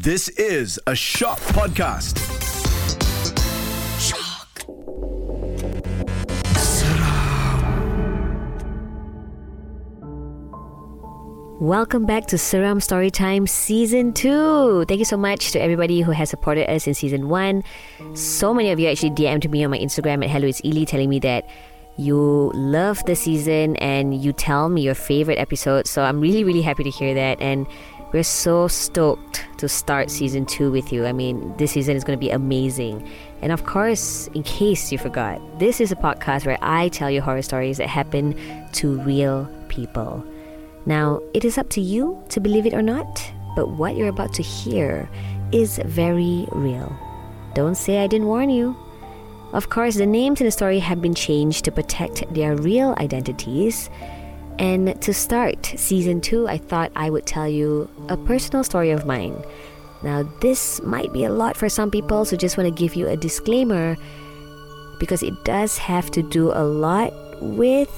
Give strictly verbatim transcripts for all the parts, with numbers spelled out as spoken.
This is a Shock Podcast. Shock. Seram. Welcome back to Seram Storytime Season two. Thank you so much to everybody who has supported us in Season one. So many of you actually D M'd me on my Instagram at Hello It's Ili, telling me that you love the season and you tell me your favorite episode. So I'm really, really happy to hear that. And we're so stoked to start season two with you. I mean, this season is going to be amazing. And of course, in case you forgot, this is a podcast where I tell you horror stories that happen to real people. Now, it is up to you to believe it or not, but what you're about to hear is very real. Don't say I didn't warn you. Of course, the names in the story have been changed to protect their real identities. And to start season two, I thought I would tell you a personal story of mine. Now, this might be a lot for some people, so just want to give you a disclaimer, because it does have to do a lot with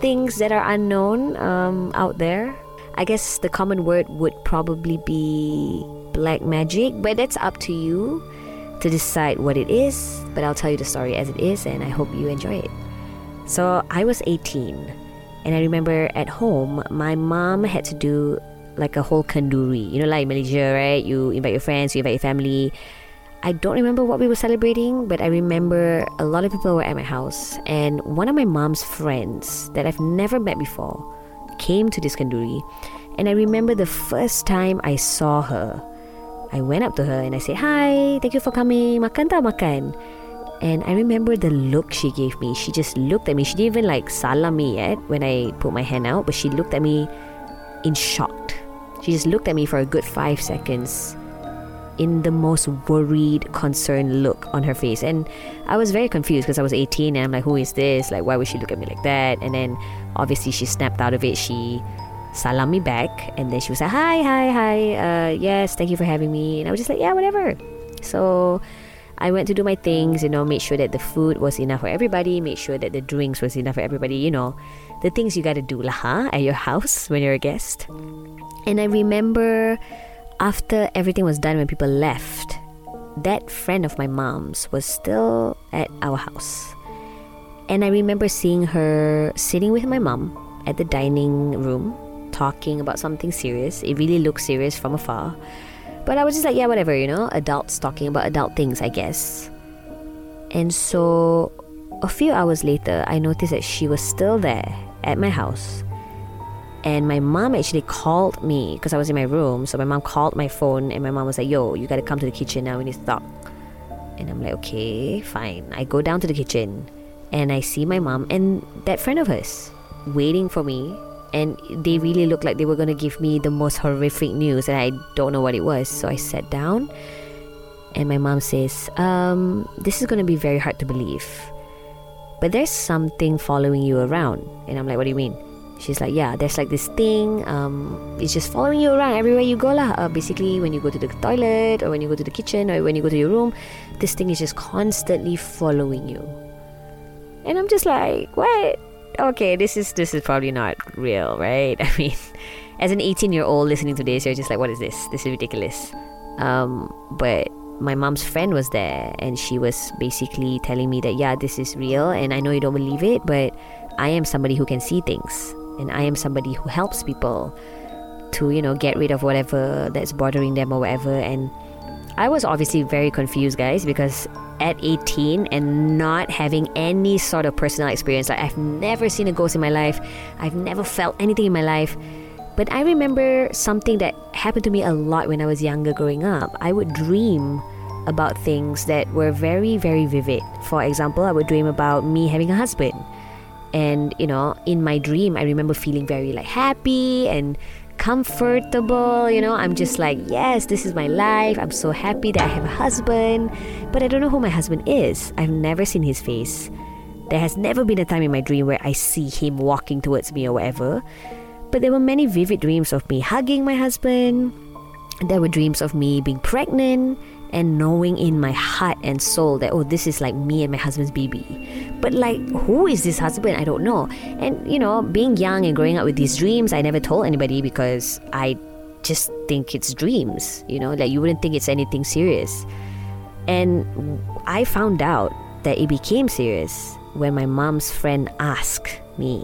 things that are unknown um, out there. I guess the common word would probably be black magic, but that's up to you to decide what it is. But I'll tell you the story as it is, and I hope you enjoy it. So, I was eighteen. And I remember at home, my mom had to do like a whole kenduri. You know, like in Malaysia, right? You invite your friends, you invite your family. I don't remember what we were celebrating, but I remember a lot of people were at my house. And one of my mom's friends that I've never met before came to this kenduri. And I remember the first time I saw her, I went up to her and I said, "Hi, thank you for coming. Makan tak makan?" And I remember the look she gave me. She just looked at me. She didn't even like salam me yet when I put my hand out, but she looked at me in shock. She just looked at me for a good five seconds in the most worried, concerned look on her face. And I was very confused because I was eighteen and I'm like, who is this? Like, why would she look at me like that? And then obviously she snapped out of it. She salam me back and then she was like, hi, hi, hi. Uh, yes, thank you for having me. And I was just like, yeah, whatever. So I went to do my things, you know, made sure that the food was enough for everybody, made sure that the drinks was enough for everybody, you know, the things you gotta do lah, huh, at your house when you're a guest. And I remember after everything was done, when people left, that friend of my mom's was still at our house. And I remember seeing her sitting with my mom at the dining room, talking about something serious. It really looked serious from afar. But I was just like, yeah, whatever, you know, adults talking about adult things, I guess. And so a few hours later, I noticed that she was still there at my house. And my mom actually called me because I was in my room. So my mom called my phone and my mom was like, yo, you got to come to the kitchen now, we need to talk. And I'm like, okay, fine. I go down to the kitchen and I see my mom and that friend of hers waiting for me. And they really looked like they were going to give me the most horrific news, and I don't know what it was. So I sat down and my mom says, um, this is going to be very hard to believe, but there's something following you around. And I'm like, what do you mean? She's like, yeah, there's like this thing, um, it's just following you around everywhere you go lah. Uh, basically, when you go to the toilet or when you go to the kitchen or when you go to your room, this thing is just constantly following you. And I'm just like, what? Okay, this is this is probably not real, right? I mean, as an eighteen-year-old listening to this, you're just like, what is this? This is ridiculous. Um, but my mom's friend was there, and she was basically telling me that, yeah, this is real, and I know you don't believe it, but I am somebody who can see things, and I am somebody who helps people to, you know, get rid of whatever that's bothering them or whatever. And I was obviously very confused, guys, because at eighteen and not having any sort of personal experience, like I've never seen a ghost in my life, I've never felt anything in my life. But I remember something that happened to me a lot when I was younger growing up. I would dream about things that were very, very vivid. For example, I would dream about me having a husband. And, you know, in my dream, I remember feeling very like happy and comfortable, you know, I'm just like, yes, this is my life, I'm so happy that I have a husband, but I don't know who my husband is. I've never seen his face. There has never been a time in my dream where I see him walking towards me or whatever. But there were many vivid dreams of me hugging my husband. There were dreams of me being pregnant and knowing in my heart and soul that, oh, this is like me and my husband's baby. But like, who is this husband? I don't know. And, you know, being young and growing up with these dreams, I never told anybody because I just think it's dreams, you know, like you wouldn't think it's anything serious. And I found out that it became serious when my mom's friend asked me,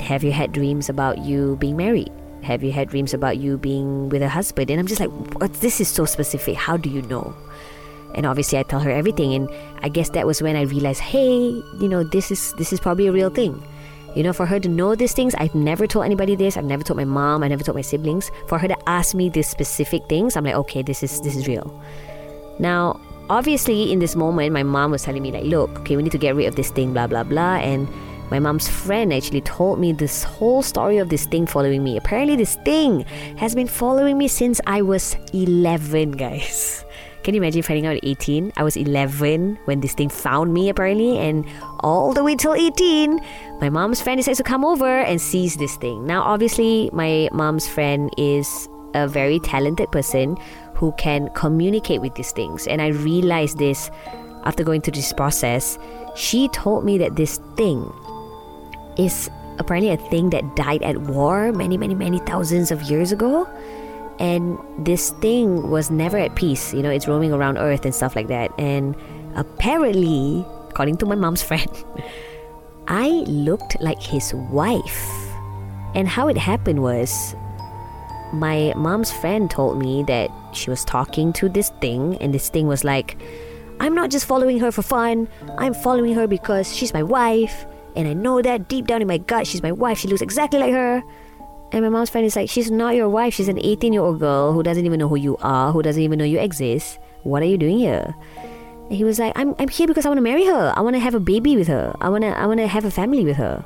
have you had dreams about you being married? Have you had dreams about you being with a husband? And I'm just like, what? This is so specific. How do you know? And obviously I tell her everything, and I guess that was when I realized, hey, you know, this is this is probably a real thing. You know, for her to know these things, I've never told anybody this. I've never told my mom. I never told my siblings. For her to ask me these specific things, I'm like, okay, this is this is real. Now, obviously, in this moment, my mom was telling me like, look, okay, we need to get rid of this thing, blah, blah, blah. And my mom's friend actually told me this whole story of this thing following me. Apparently, this thing has been following me since I was eleven, guys. Can you imagine finding out at eighteen? I was eleven when this thing found me, apparently, and all the way till eighteen, my mom's friend decides to come over and sees this thing. Now, obviously, my mom's friend is a very talented person who can communicate with these things. And I realized this after going through this process. She told me that this thing is apparently a thing that died at war many, many, many thousands of years ago. And this thing was never at peace. You know, it's roaming around Earth and stuff like that. And apparently, according to my mom's friend, I looked like his wife. And how it happened was, my mom's friend told me that she was talking to this thing, and this thing was like, I'm not just following her for fun. I'm following her because she's my wife. And I know that deep down in my gut, she's my wife. She looks exactly like her. And my mom's friend is like, she's not your wife. She's an eighteen-year-old girl who doesn't even know who you are, who doesn't even know you exist. What are you doing here? And he was like, I'm I'm here because I want to marry her. I want to have a baby with her. I want to I want to have a family with her.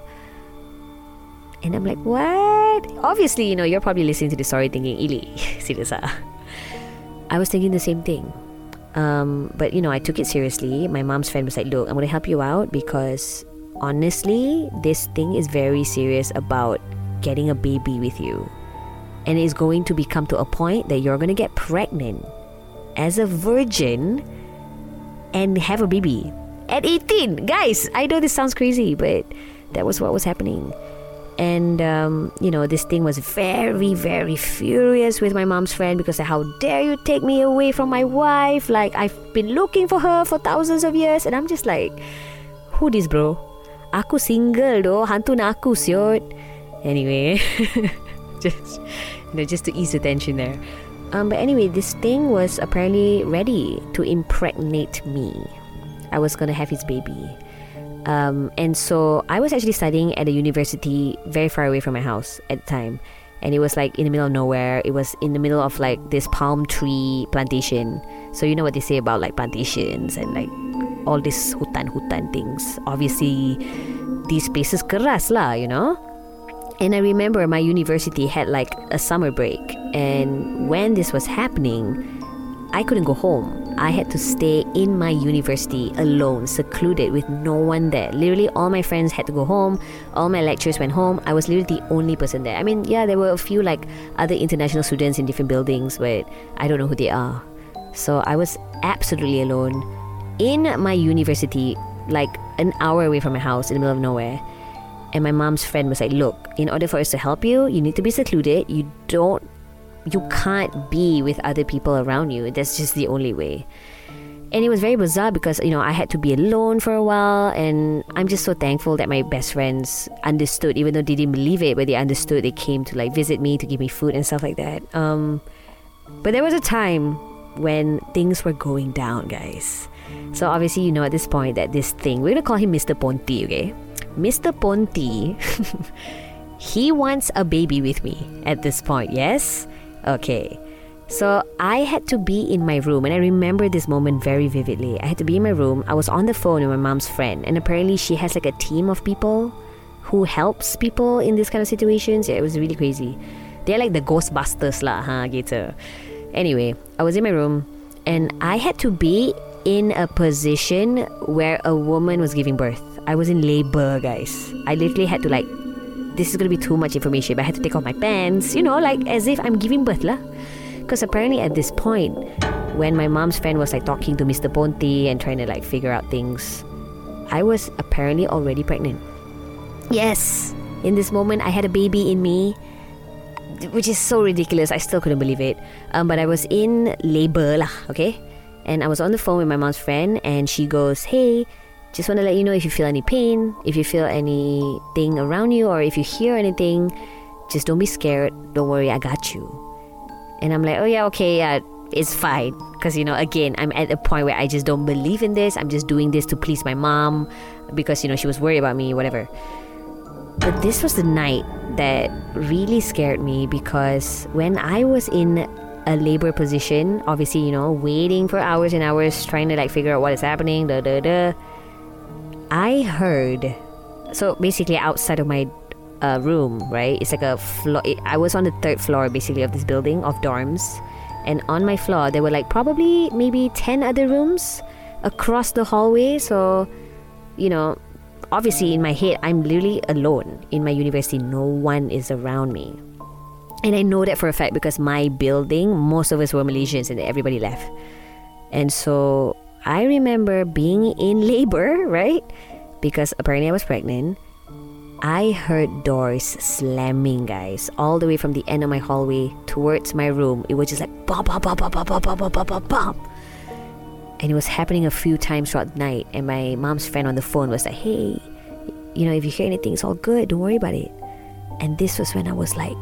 And I'm like, what? Obviously, you know, you're probably listening to the story thinking, Ili, Sirasa. I was thinking the same thing. Um, but, you know, I took it seriously. My mom's friend was like, look, I'm going to help you out because, honestly, this thing is very serious about getting a baby with you, and it's going to become to a point that you're going to get pregnant as a virgin and have a baby at eighteen. Guys, I know this sounds crazy, but that was what was happening. And um, you know, this thing was very, very furious with my mom's friend because of, how dare you take me away from my wife? Like, I've been looking for her for thousands of years. And I'm just like, who this, bro? Aku single though, hantu na aku siot. Anyway, just you know, just to ease the tension there. Um, but anyway, this thing was apparently ready to impregnate me. I was going to have his baby. Um, and so I was actually studying at a university very far away from my house at the time. And it was like in the middle of nowhere. It was in the middle of like this palm tree plantation. So you know what they say about like plantations and like all these hutan-hutan things. Obviously, these places keras lah, you know. And I remember my university had like a summer break. And when this was happening, I couldn't go home. I had to stay in my university alone, secluded, with no one there. Literally all my friends had to go home. All my lecturers went home. I was literally the only person there. I mean, yeah, there were a few like other international students in different buildings, but I don't know who they are. So I was absolutely alone in my university, like an hour away from my house in the middle of nowhere. And my mom's friend was like, look, in order for us to help you, you need to be secluded. You don't, you can't be with other people around you. That's just the only way. And it was very bizarre because, you know, I had to be alone for a while. And I'm just so thankful that my best friends understood, even though they didn't believe it, but they understood. They came to like visit me, to give me food and stuff like that. Um, but there was a time when things were going down, guys. So obviously, you know, at this point that this thing, we're going to call him Mister Ponti, okay? Mister Ponti, he wants a baby with me at this point, yes? Okay. So I had to be in my room, and I remember this moment very vividly. I had to be in my room. I was on the phone with my mom's friend, and apparently she has like a team of people who helps people in this kind of situations. Yeah, it was really crazy. They're like the Ghostbusters lah, huh, gitu. Anyway, I was in my room, and I had to be in a position where a woman was giving birth. I was in labor, guys. I literally had to like, this is going to be too much information, but I had to take off my pants, you know, like as if I'm giving birth lah. Because apparently at this point, when my mom's friend was like talking to Mister Ponti and trying to like figure out things, I was apparently already pregnant. Yes, in this moment I had a baby in me. which is so ridiculous. I still couldn't believe it. Um, but I was in labour lah, okay? And I was on the phone with my mom's friend, and she goes, "Hey, just want to let you know if you feel any pain, if you feel anything around you, or if you hear anything, just don't be scared. Don't worry, I got you." And I'm like, "Oh yeah, okay, yeah, it's fine." Because, you know, again, I'm at a point where I just don't believe in this. I'm just doing this to please my mom because, you know, she was worried about me, whatever. But this was the night that really scared me, because when I was in a labor position, obviously, you know, waiting for hours and hours, trying to like figure out what is happening, da da da, I heard, so basically outside of my uh, room, right, it's like a floor, I was on the third floor basically of this building of dorms, and on my floor there were like probably maybe ten other rooms across the hallway. So, you know, obviously in my head I'm literally alone in my university, no one is around me. And I know that for a fact because my building, most of us were Malaysians and everybody left. And so I remember being in labor, right? Because apparently I was pregnant. I heard doors slamming, guys, all the way from the end of my hallway towards my room. It was just like bop, bop, bop, bop, bop, bop, bop, bop, bop, bop. And it was happening a few times throughout the night. And my mom's friend on the phone was like, "Hey, you know, if you hear anything, it's all good. Don't worry about it." And this was when I was like,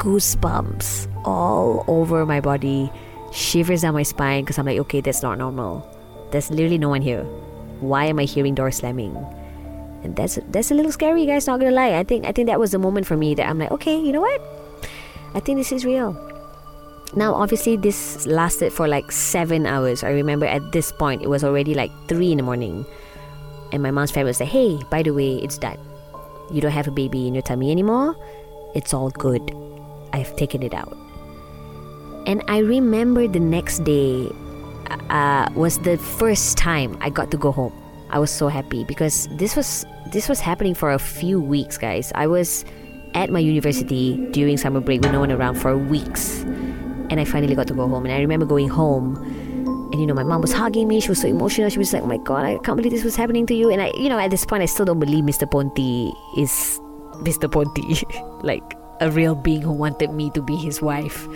goosebumps all over my body, shivers down my spine, because I'm like, okay, that's not normal. There's literally no one here. Why am I hearing doors slamming? And that's that's a little scary, guys, not gonna lie. I think I think that was the moment for me that I'm like, okay, you know what? I think this is real. Now, obviously, this lasted for like seven hours. I remember at this point, it was already like three in the morning. And my mom's family was like, "Hey, by the way, it's done. You don't have a baby in your tummy anymore. It's all good. I've taken it out." And I remember the next day uh, was the first time I got to go home. I was so happy because this was this was happening for a few weeks, guys. I was at my university during summer break with no one around for weeks, and I finally got to go home. And I remember going home, and you know, my mom was hugging me. She was so emotional. She was like, "Oh my God, I can't believe this was happening to you." And I, you know, at this point, I still don't believe Mister Ponti is Mister Ponti, like a real being who wanted me to be his wife.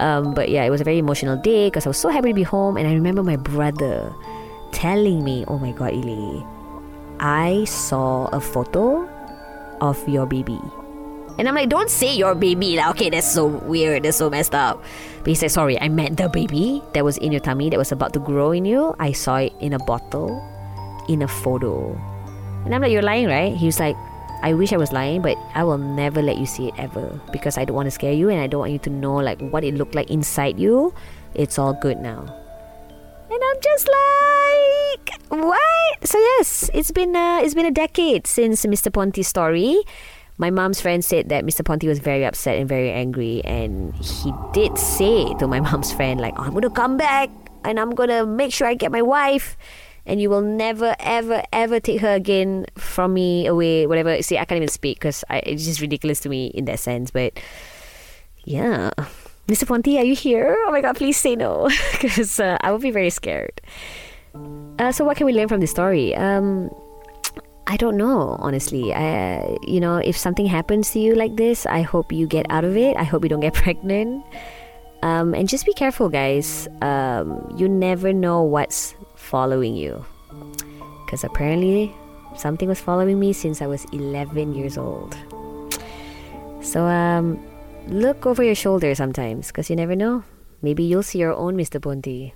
Um, but yeah, it was a very emotional day because I was so happy to be home. And I remember my brother telling me, "Oh my God, Ili, I saw a photo of your baby." And I'm like, "Don't say your baby. Like, okay, that's so weird. That's so messed up." But he said, "Sorry, I meant the baby that was in your tummy, that was about to grow in you. I saw it in a bottle, in a photo." And I'm like, "You're lying, right?" He was like, "I wish I was lying, but I will never let you see it ever because I don't want to scare you and I don't want you to know like what it looked like inside you. It's all good now." And I'm just like, what? So yes, it's been a, it's been a decade since Mister Ponti's story. My mom's friend said that Mister Ponti was very upset and very angry, and he did say to my mom's friend like, "Oh, I'm going to come back and I'm going to make sure I get my wife. And you will never, ever, ever take her again from me away," whatever. See, I can't even speak because it's just ridiculous to me in that sense. But yeah. Mister Ponti, are you here? Oh my God, please say no. Because uh, I would be very scared. Uh, so what can we learn from this story? Um, I don't know, honestly. I, uh, you know, if something happens to you like this, I hope you get out of it. I hope you don't get pregnant. Um, and just be careful, guys. Um, you never know what's following you, because apparently something was following me since I was eleven years old. So um look over your shoulder sometimes, because you never know, maybe you'll see your own Mister Ponti.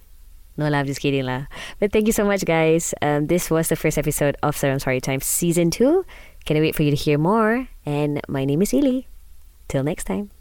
No lah, I'm just kidding lah. But thank you so much, guys. Um this was the first episode of Seram Storytime season two. Can't wait for you to hear more, and my name is Ili. Till next time.